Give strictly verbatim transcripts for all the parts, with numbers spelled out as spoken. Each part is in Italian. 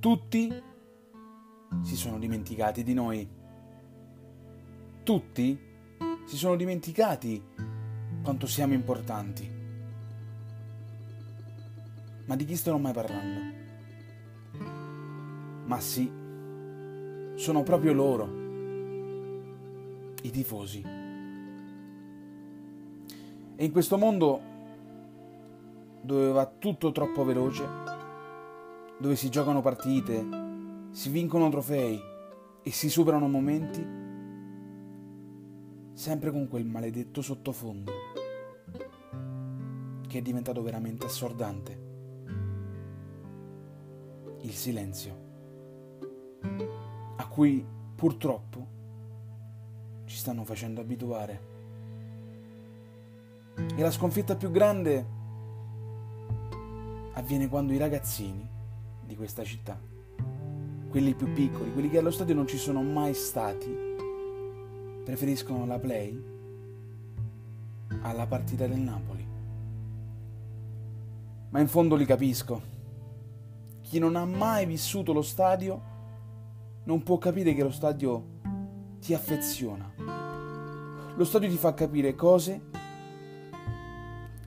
Tutti si sono dimenticati di noi. Tutti si sono dimenticati quanto siamo importanti. Ma di chi sto mai parlando? Ma sì, sono proprio loro, i tifosi. E in questo mondo dove va tutto troppo veloce, dove si giocano partite, si vincono trofei e si superano momenti, sempre con quel maledetto sottofondo che è diventato veramente assordante: il silenzio, a cui purtroppo ci stanno facendo abituare. E la sconfitta più grande avviene quando i ragazzini di questa città, quelli più piccoli, quelli che allo stadio non ci sono mai stati, preferiscono la play alla partita del Napoli. Ma in fondo li capisco. Chi non ha mai vissuto lo stadio non può capire che lo stadio ti affeziona. Lo stadio ti fa capire cose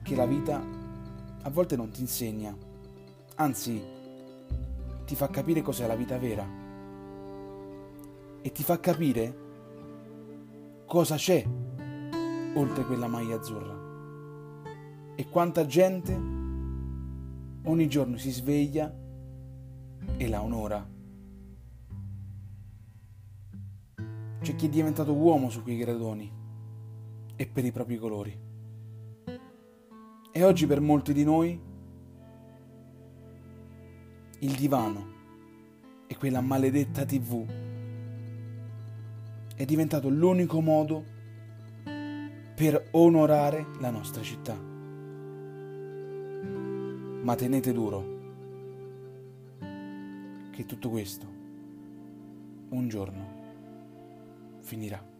che la vita a volte non ti insegna. Anzi, ti fa capire cos'è la vita vera. E ti fa capire cosa c'è oltre quella maglia azzurra. E quanta gente ogni giorno si sveglia e la onora. C'è chi è diventato uomo su quei gradoni e per i propri colori. E oggi per molti di noi il divano e quella maledetta tivù è diventato l'unico modo per onorare la nostra città. Ma tenete duro, che tutto questo un giorno finirà.